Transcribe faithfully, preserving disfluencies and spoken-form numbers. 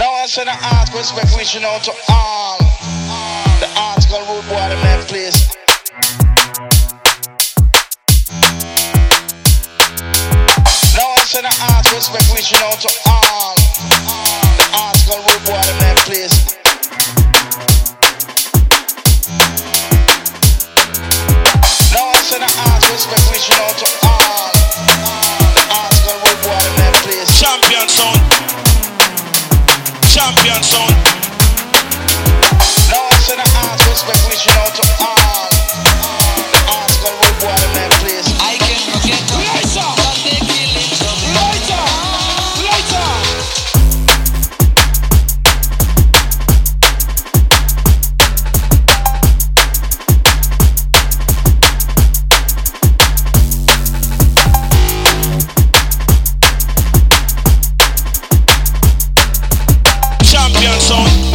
Now I send an article, respect reaching out to all. The article root boy, the man, please. Now I send an article, respect reaching out to all. The article root boy, the man, please. Now I send an article, respect reaching out to all. The article root boy, the man, please. Champion sound. Champion sound. Now I send an ask respect reaching out to all. The ask for root boy man please. I can forget them. Lighter! Lighter! Lighter! Champion sound.